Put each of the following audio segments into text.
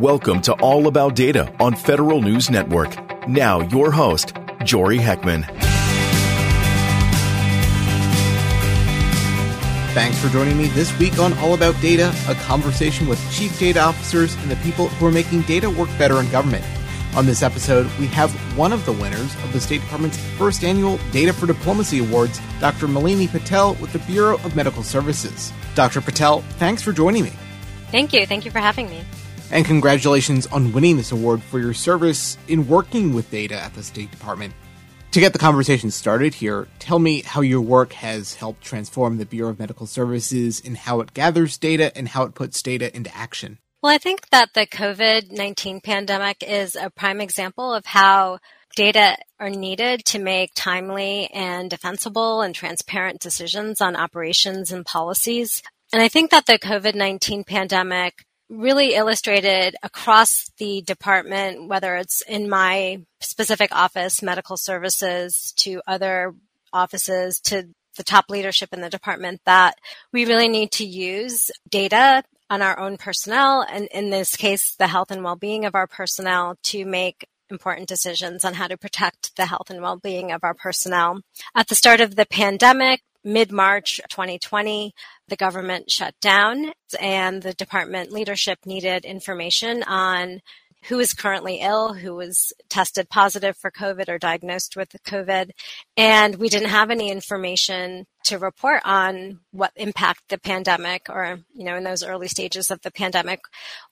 Welcome to All About Data on Federal News Network. Now, your host, Jory Heckman. Thanks for joining me this week on All About Data, a conversation with chief data officers and the people who are making data work better in government. On this episode, we have one of the winners of the State Department's first annual Data for Diplomacy Awards, Dr. Malini Patel with the Bureau of Medical Services. Dr. Patel, thanks for joining me. Thank you. Thank you for having me. And congratulations on winning this award for your service in working with data at the State Department. To get the conversation started here, tell me how your work has helped transform the Bureau of Medical Services and how it gathers data and how it puts data into action. Well, I think that the COVID-19 pandemic is a prime example of how data are needed to make timely and defensible and transparent decisions on operations and policies. And I think that the COVID-19 pandemic really illustrated across the department, whether it's in my specific office, medical services, to other offices, to the top leadership in the department, that we really need to use data on our own personnel, and in this case, the health and well-being of our personnel, to make important decisions on how to protect the health and well-being of our personnel. At the start of the pandemic, mid-March 2020, the government shut down and the department leadership needed information on who is currently ill, who was tested positive for COVID or diagnosed with COVID. And we didn't have any information to report on what impact the pandemic, or, in those early stages of the pandemic,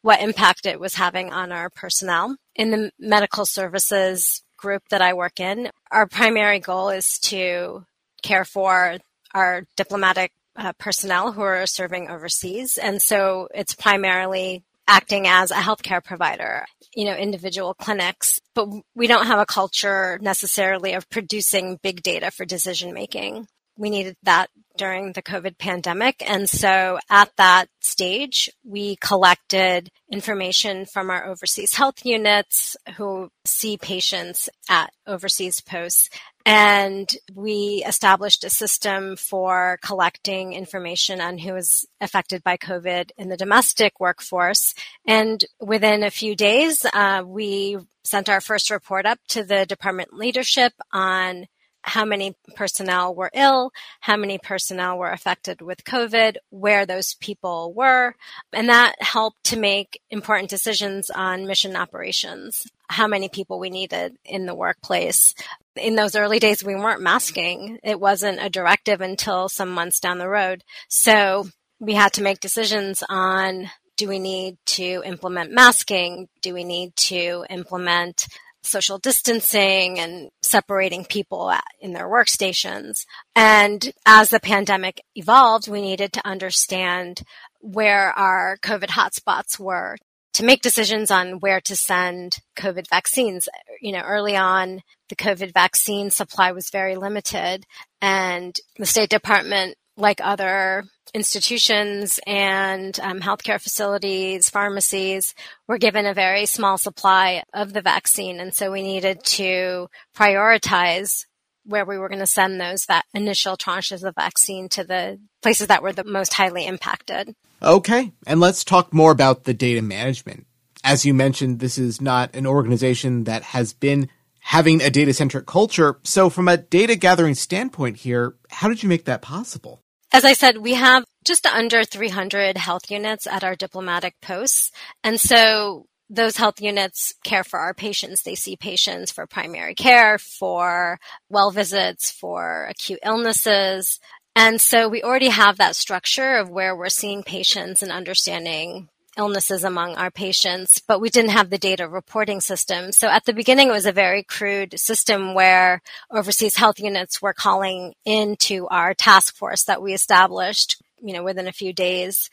what impact it was having on our personnel. In the medical services group that I work in, our primary goal is to care for our diplomatic personnel who are serving overseas. And so it's primarily acting as a healthcare provider, individual clinics. But we don't have a culture necessarily of producing big data for decision making. We needed that during the COVID pandemic. And so at that stage, we collected information from our overseas health units who see patients at overseas posts. And we established a system for collecting information on who is affected by COVID in the domestic workforce. And within a few days, we sent our first report up to the department leadership on how many personnel were ill, how many personnel were affected with COVID, where those people were. And that helped to make important decisions on mission operations, how many people we needed in the workplace. In those early days, we weren't masking. It wasn't a directive until some months down the road. So we had to make decisions on, do we need to implement masking? Do we need to implement social distancing and separating people in their workstations? And as the pandemic evolved, we needed to understand where our COVID hotspots were to make decisions on where to send COVID vaccines. Early on, the COVID vaccine supply was very limited, and the State Department, like other institutions and healthcare facilities, pharmacies, were given a very small supply of the vaccine. And so we needed to prioritize where we were going to send those initial tranches of vaccine to the places that were the most highly impacted. Okay. And let's talk more about the data management. As you mentioned, this is not an organization that has been having a data-centric culture. So from a data gathering standpoint here, how did you make that possible? As I said, we have just under 300 health units at our diplomatic posts. And so those health units care for our patients. They see patients for primary care, for well visits, for acute illnesses. And so we already have that structure of where we're seeing patients and understanding illnesses among our patients, but we didn't have the data reporting system. So at the beginning, it was a very crude system where overseas health units were calling into our task force that we established, within a few days.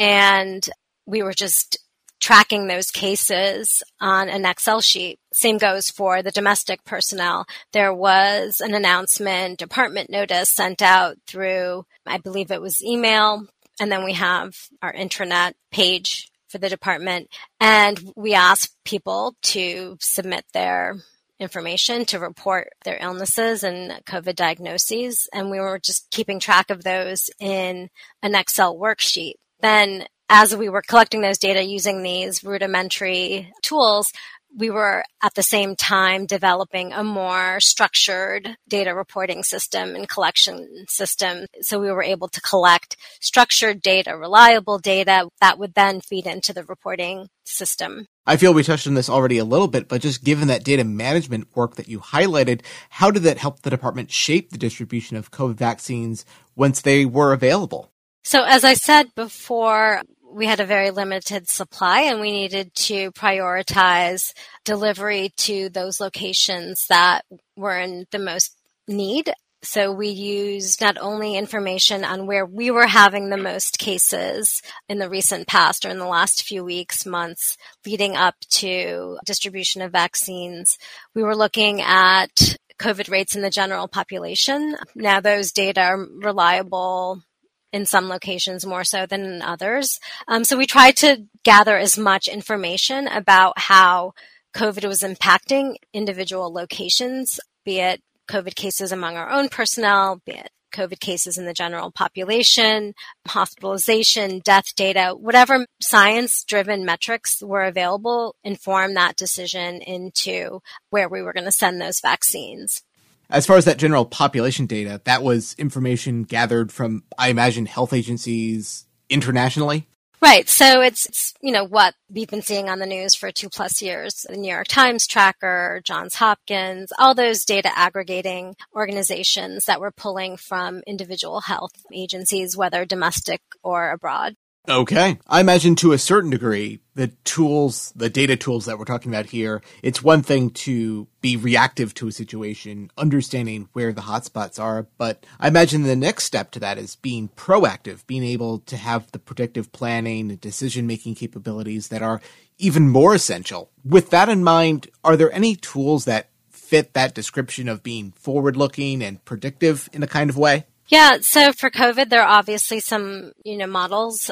And we were just tracking those cases on an Excel sheet. Same goes for the domestic personnel. There was an announcement, department notice sent out through, I believe it was email. And then we have our intranet page for the department. And we ask people to submit their information, to report their illnesses and COVID diagnoses. And we were just keeping track of those in an Excel worksheet. Then as we were collecting those data using these rudimentary tools, we were at the same time developing a more structured data reporting system and collection system. So we were able to collect structured data, reliable data that would then feed into the reporting system. I feel we touched on this already a little bit, but just given that data management work that you highlighted, how did that help the department shape the distribution of COVID vaccines once they were available? So as I said before, we had a very limited supply and we needed to prioritize delivery to those locations that were in the most need. So we used not only information on where we were having the most cases in the recent past or in the last few weeks, months leading up to distribution of vaccines, we were looking at COVID rates in the general population. Now those data are reliable in some locations more so than in others. So we tried to gather as much information about how COVID was impacting individual locations, be it COVID cases among our own personnel, be it COVID cases in the general population, hospitalization, death data, whatever science-driven metrics were available, inform that decision into where we were going to send those vaccines. As far as that general population data, that was information gathered from, I imagine, health agencies internationally? Right. So it's what we've been seeing on the news for 2+ years, the New York Times tracker, Johns Hopkins, all those data aggregating organizations that were pulling from individual health agencies, whether domestic or abroad. Okay. I imagine to a certain degree, the data tools that we're talking about here, it's one thing to be reactive to a situation, understanding where the hotspots are, but I imagine the next step to that is being proactive, being able to have the predictive planning and decision-making capabilities that are even more essential. With that in mind, are there any tools that fit that description of being forward-looking and predictive in a kind of way? Yeah, so for COVID, there are obviously some, models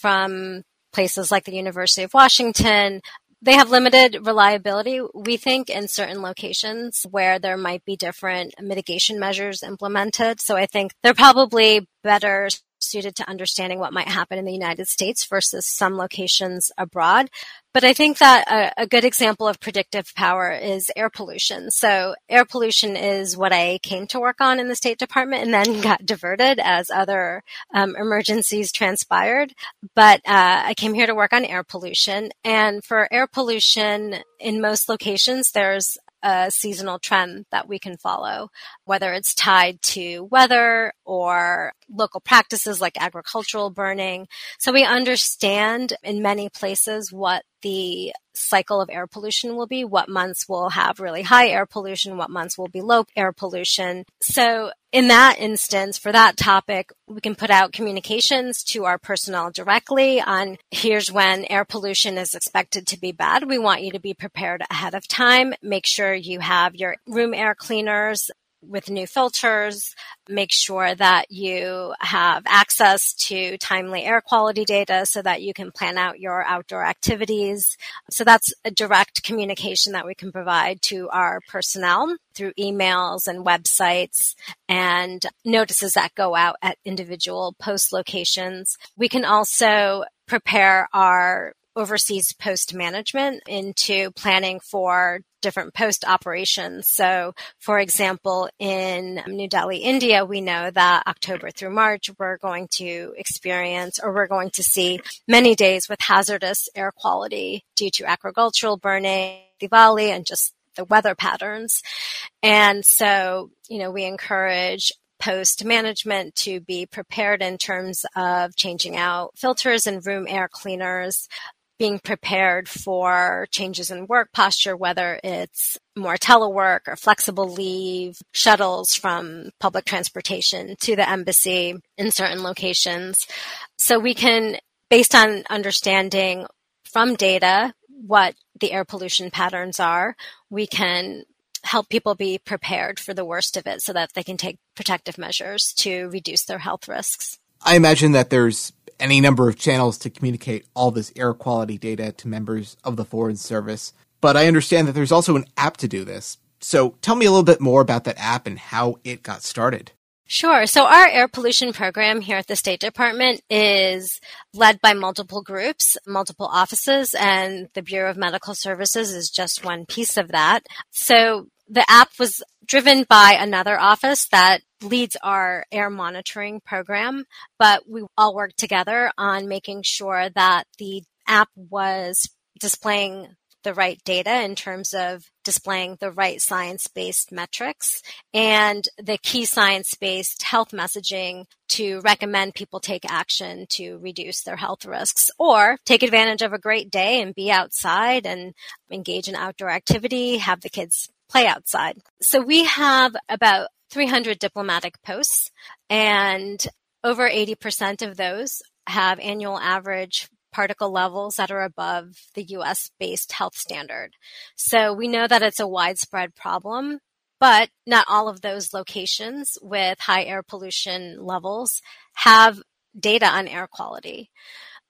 from places like the University of Washington. They have limited reliability, we think, in certain locations where there might be different mitigation measures implemented. So I think they're probably better suited to understanding what might happen in the United States versus some locations abroad. But I think that a good example of predictive power is air pollution. So air pollution is what I came to work on in the State Department and then got diverted as other emergencies transpired. But I came here to work on air pollution. And for air pollution, in most locations, there's a seasonal trend that we can follow, whether it's tied to weather or local practices like agricultural burning. So we understand in many places what the cycle of air pollution will be, what months will have really high air pollution, what months will be low air pollution. So in that instance, for that topic, we can put out communications to our personnel directly on here's when air pollution is expected to be bad. We want you to be prepared ahead of time. Make sure you have your room air cleaners with new filters, make sure that you have access to timely air quality data so that you can plan out your outdoor activities. So that's a direct communication that we can provide to our personnel through emails and websites and notices that go out at individual post locations. We can also prepare our overseas post management into planning for different post operations. So, for example, in New Delhi, India, we know that October through March, we're going to experience or we're going to see many days with hazardous air quality due to agricultural burning, Diwali, and just the weather patterns. And so, we encourage post management to be prepared in terms of changing out filters and room air cleaners, being prepared for changes in work posture, whether it's more telework or flexible leave, shuttles from public transportation to the embassy in certain locations. So we can, based on understanding from data what the air pollution patterns are, we can help people be prepared for the worst of it so that they can take protective measures to reduce their health risks. I imagine that there's any number of channels to communicate all this air quality data to members of the Foreign Service, but I understand that there's also an app to do this. So tell me a little bit more about that app and how it got started. Sure. So our air pollution program here at the State Department is led by multiple groups, multiple offices, and the Bureau of Medical Services is just one piece of that. So the app was driven by another office that leads our air monitoring program, but we all worked together on making sure that the app was displaying the right data in terms of displaying the right science-based metrics and the key science-based health messaging to recommend people take action to reduce their health risks or take advantage of a great day and be outside and engage in outdoor activity, have the kids play outside. So we have about 300 diplomatic posts, and over 80% of those have annual average particle levels that are above the U.S.-based health standard. So we know that it's a widespread problem, but not all of those locations with high air pollution levels have data on air quality.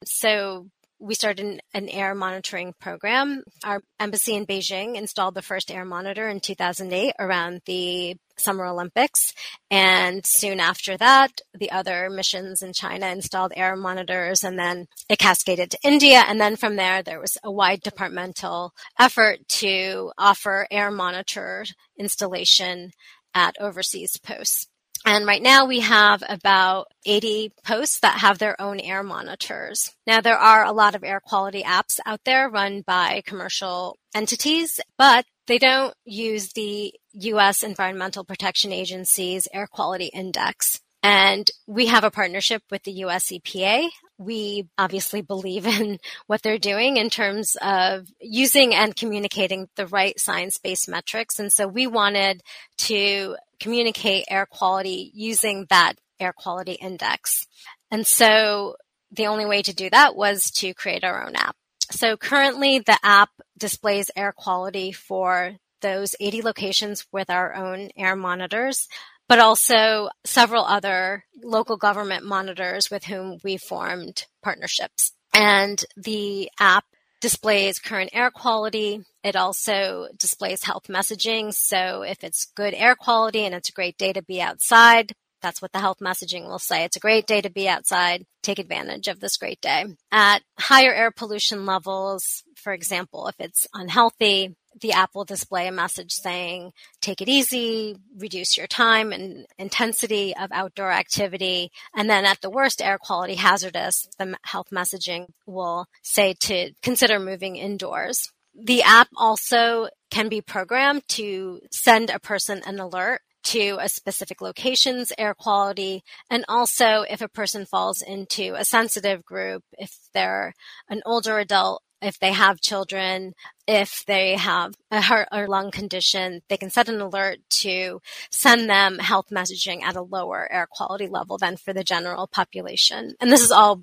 So we started an air monitoring program. Our embassy in Beijing installed the first air monitor in 2008 around the Summer Olympics. And soon after that, the other missions in China installed air monitors, and then it cascaded to India. And then from there was a wide departmental effort to offer air monitor installation at overseas posts. And right now we have about 80 posts that have their own air monitors. Now, there are a lot of air quality apps out there run by commercial entities, but they don't use the U.S. Environmental Protection Agency's Air Quality Index. And we have a partnership with the U.S. EPA. We obviously believe in what they're doing in terms of using and communicating the right science-based metrics. And so we wanted to communicate air quality using that air quality index. And so the only way to do that was to create our own app. So currently the app displays air quality for those 80 locations with our own air monitors, but also several other local government monitors with whom we formed partnerships. And the app displays current air quality. It also displays health messaging. So if it's good air quality and it's a great day to be outside, that's what the health messaging will say. It's a great day to be outside. Take advantage of this great day. At higher air pollution levels, for example, if it's unhealthy, the app will display a message saying, take it easy, reduce your time and intensity of outdoor activity. And then at the worst air quality hazardous, the health messaging will say to consider moving indoors. The app also can be programmed to send a person an alert to a specific location's air quality, and also if a person falls into a sensitive group, if they're an older adult, if they have children, if they have a heart or lung condition, they can set an alert to send them health messaging at a lower air quality level than for the general population. And this is all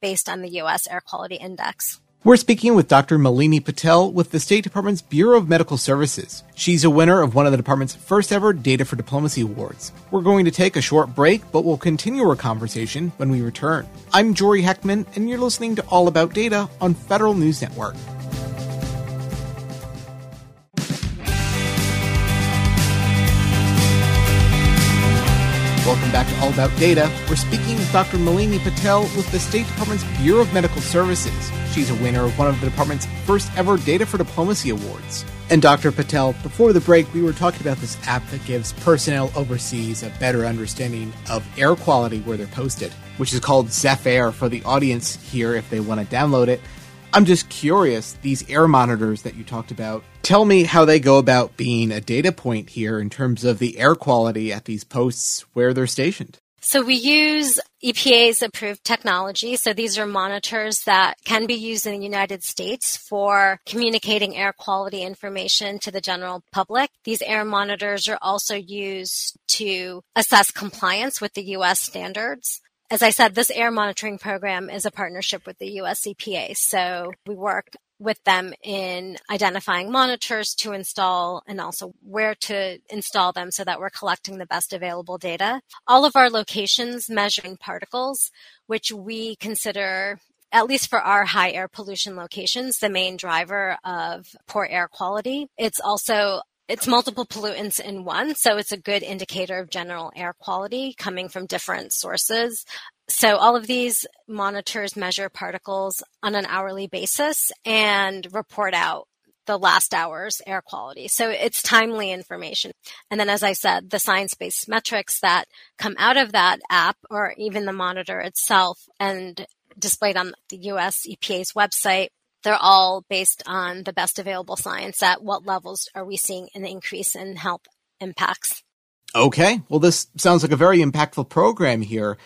based on the U.S. Air Quality Index. We're speaking with Dr. Malini Patel with the State Department's Bureau of Medical Services. She's a winner of one of the department's first ever Data for Diplomacy Awards. We're going to take a short break, but we'll continue our conversation when we return. I'm Jory Heckman, and you're listening to All About Data on Federal News Network. Welcome back to All About Data. We're speaking with Dr. Malini Patel with the State Department's Bureau of Medical Services. She's a winner of one of the department's first ever Data for Diplomacy Awards. And Dr. Patel, before the break, we were talking about this app that gives personnel overseas a better understanding of air quality where they're posted, which is called Zephyr for the audience here if they want to download it. I'm just curious, these air monitors that you talked about, tell me how they go about being a data point here in terms of the air quality at these posts where they're stationed. So we use EPA's approved technology. So these are monitors that can be used in the United States for communicating air quality information to the general public. These air monitors are also used to assess compliance with the U.S. standards. As I said, this air monitoring program is a partnership with the U.S. EPA. So we work with them in identifying monitors to install and also where to install them so that we're collecting the best available data. All of our locations measuring particles, which we consider, at least for our high air pollution locations, the main driver of poor air quality. It's also It's multiple pollutants in one, so it's a good indicator of general air quality coming from different sources. So all of these monitors measure particles on an hourly basis and report out the last hour's air quality. So it's timely information. And then, as I said, the science-based metrics that come out of that app or even the monitor itself and displayed on the U.S. EPA's website, they're all based on the best available science at what levels are we seeing an increase in health impacts. Okay. Well, this sounds like a very impactful program here.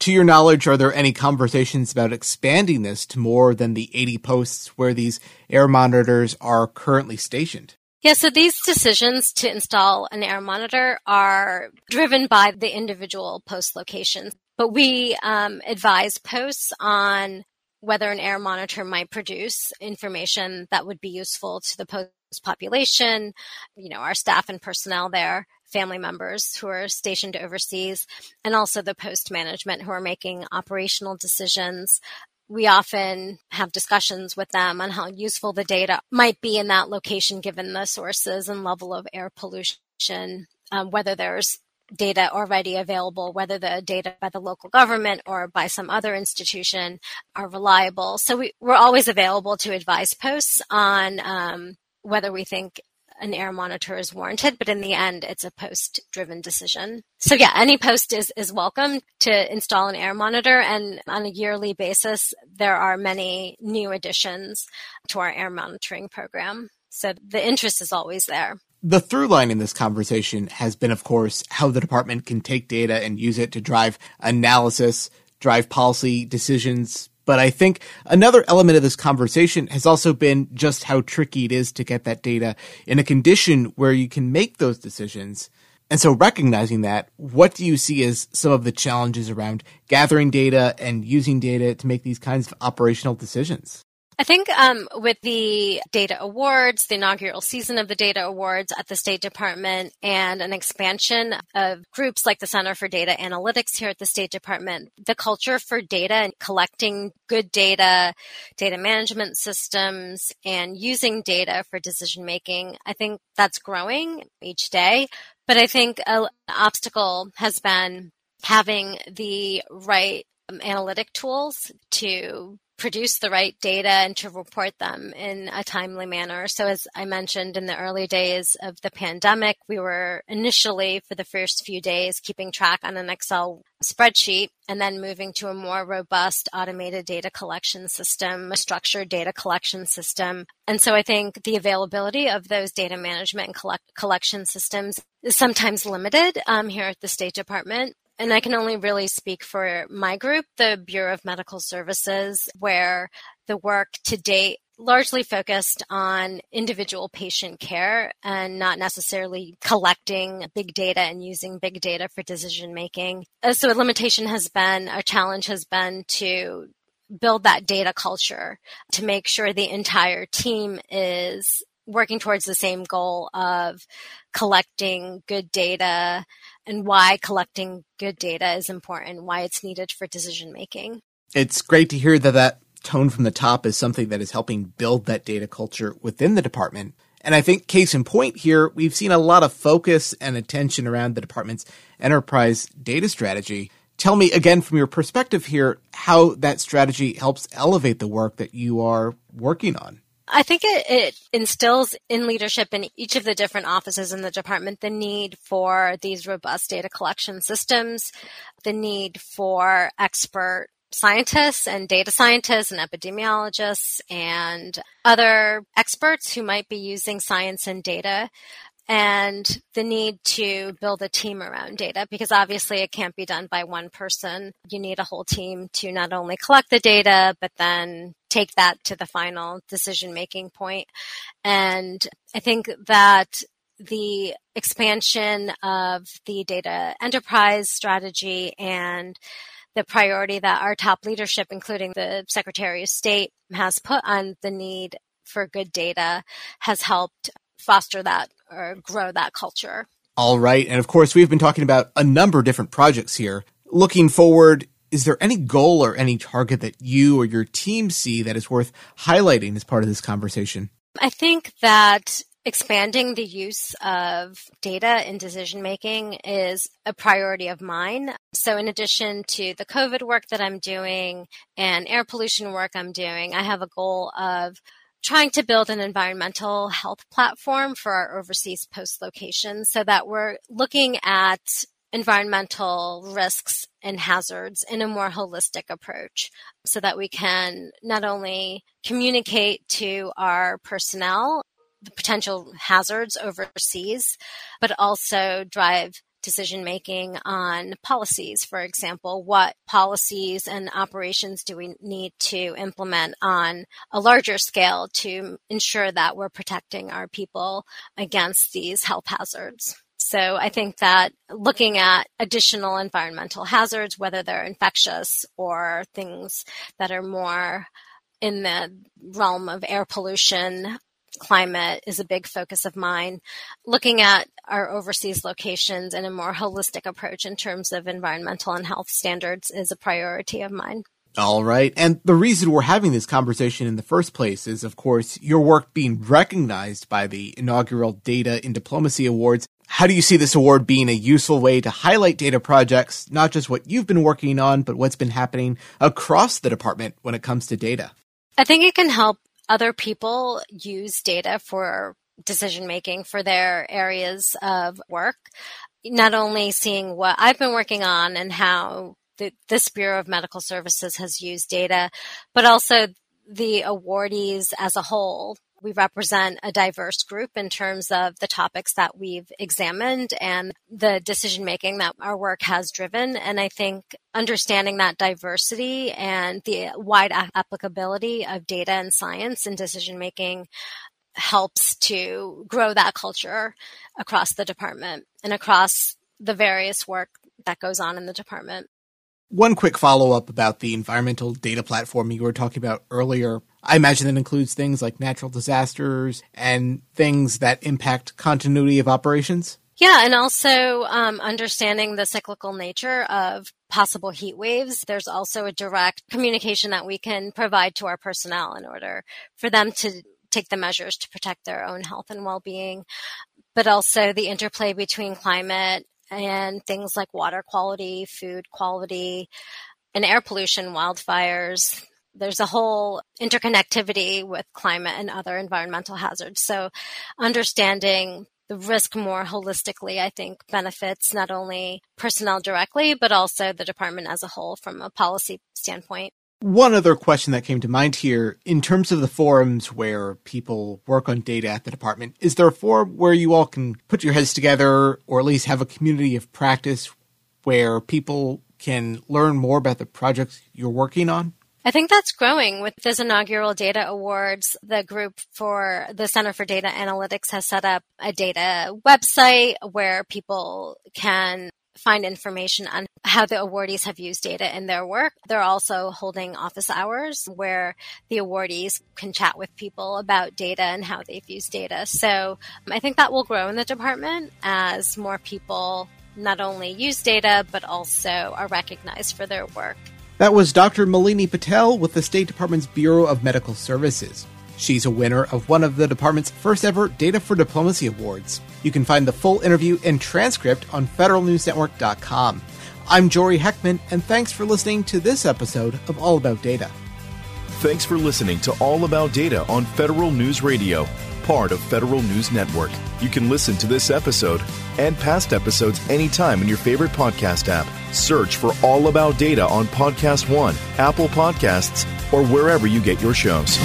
To your knowledge, are there any conversations about expanding this to more than the 80 posts where these air monitors are currently stationed? Yeah, so these decisions to install an air monitor are driven by the individual post locations. But we advise posts on whether an air monitor might produce information that would be useful to the post population, you know, our staff and personnel there, family members who are stationed overseas, and also the post management who are making operational decisions. We often have discussions with them on how useful the data might be in that location, given the sources and level of air pollution, whether there's data already available, whether the data by the local government or by some other institution are reliable. So we're always available to advise posts on whether we think an air monitor is warranted, but in the end, it's a post-driven decision. So yeah, any post is welcome to install an air monitor. And on a yearly basis, there are many new additions to our air monitoring program. So the interest is always there. The through line in this conversation has been, of course, how the department can take data and use it to drive analysis, drive policy decisions. But I think another element of this conversation has also been just how tricky it is to get that data in a condition where you can make those decisions. And so recognizing that, what do you see as some of the challenges around gathering data and using data to make these kinds of operational decisions? I think with the data awards, the inaugural season of the data awards at the State Department, and an expansion of groups like the Center for Data Analytics here at the State Department, the culture for data and collecting good data, data management systems, and using data for decision making, I think that's growing each day. But I think an obstacle has been having the right analytic tools to produce the right data and to report them in a timely manner. So as I mentioned, in the early days of the pandemic, we were initially, for the first few days, keeping track on an Excel spreadsheet and then moving to a more robust automated data collection system, a structured data collection system. And so I think the availability of those data management and collection systems is sometimes limited here at the State Department. And I can only really speak for my group, the Bureau of Medical Services, where the work to date largely focused on individual patient care and not necessarily collecting big data and using big data for decision making. So a limitation has been, a challenge has been to build that data culture to make sure the entire team is working towards the same goal of collecting good data and why collecting good data is important, why it's needed for decision making. It's great to hear that that tone from the top is something that is helping build that data culture within the department. And I think case in point here, we've seen a lot of focus and attention around the department's enterprise data strategy. Tell me again from your perspective here how that strategy helps elevate the work that you are working on. I think it instills in leadership in each of the different offices in the department the need for these robust data collection systems, the need for expert scientists and data scientists and epidemiologists and other experts who might be using science and data, and the need to build a team around data, because obviously it can't be done by one person. You need a whole team to not only collect the data, but then take that to the final decision-making point. And I think that the expansion of the data enterprise strategy and the priority that our top leadership, including the Secretary of State, has put on the need for good data has helped foster that or grow that culture. All right. And of course, we've been talking about a number of different projects here. Looking forward, is there any goal or any target that you or your team see that is worth highlighting as part of this conversation? I think that expanding the use of data in decision-making is a priority of mine. So in addition to the COVID work that I'm doing and air pollution work I'm doing, I have a goal of trying to build an environmental health platform for our overseas post locations so that we're looking at environmental risks and hazards in a more holistic approach so that we can not only communicate to our personnel the potential hazards overseas, but also drive decision-making on policies. For example, what policies and operations do we need to implement on a larger scale to ensure that we're protecting our people against these health hazards? So I think that looking at additional environmental hazards, whether they're infectious or things that are more in the realm of air pollution, climate is a big focus of mine, looking at our overseas locations and a more holistic approach in terms of environmental and health standards is a priority of mine. All right. And the reason we're having this conversation in the first place is, of course, your work being recognized by the inaugural Data in Diplomacy Awards. How do you see this award being a useful way to highlight data projects, not just what you've been working on, but what's been happening across the department when it comes to data? I think it can help other people use data for decision-making for their areas of work, not only seeing what I've been working on and how this Bureau of Medical Services has used data, but also the awardees as a whole. We represent a diverse group in terms of the topics that we've examined and the decision-making that our work has driven. And I think understanding that diversity and the wide applicability of data and science and decision-making helps to grow that culture across the department and across the various work that goes on in the department. One quick follow-up about the environmental data platform you were talking about earlier. I imagine that includes things like natural disasters and things that impact continuity of operations. Yeah, and also understanding the cyclical nature of possible heat waves. There's also a direct communication that we can provide to our personnel in order for them to take the measures to protect their own health and well-being, but also the interplay between climate and things like water quality, food quality, and air pollution, wildfires. There's a whole interconnectivity with climate and other environmental hazards. So understanding the risk more holistically, I think, benefits not only personnel directly, but also the department as a whole from a policy standpoint. One other question that came to mind here, in terms of the forums where people work on data at the department, is there a forum where you all can put your heads together or at least have a community of practice where people can learn more about the projects you're working on? I think that's growing. With this inaugural Data Awards, the group for the Center for Data Analytics has set up a data website where people can find information on how the awardees have used data in their work. They're also holding office hours where the awardees can chat with people about data and how they've used data. So I think that will grow in the department as more people not only use data, but also are recognized for their work. That was Dr. Malini Patel with the State Department's Bureau of Medical Services. She's a winner of one of the department's first ever Data for Diplomacy Awards. You can find the full interview and transcript on federalnewsnetwork.com. I'm Jory Heckman, and thanks for listening to this episode of All About Data. Thanks for listening to All About Data on Federal News Radio, part of Federal News Network. You can listen to this episode and past episodes anytime in your favorite podcast app. Search for All About Data on Podcast One, Apple Podcasts, or wherever you get your shows.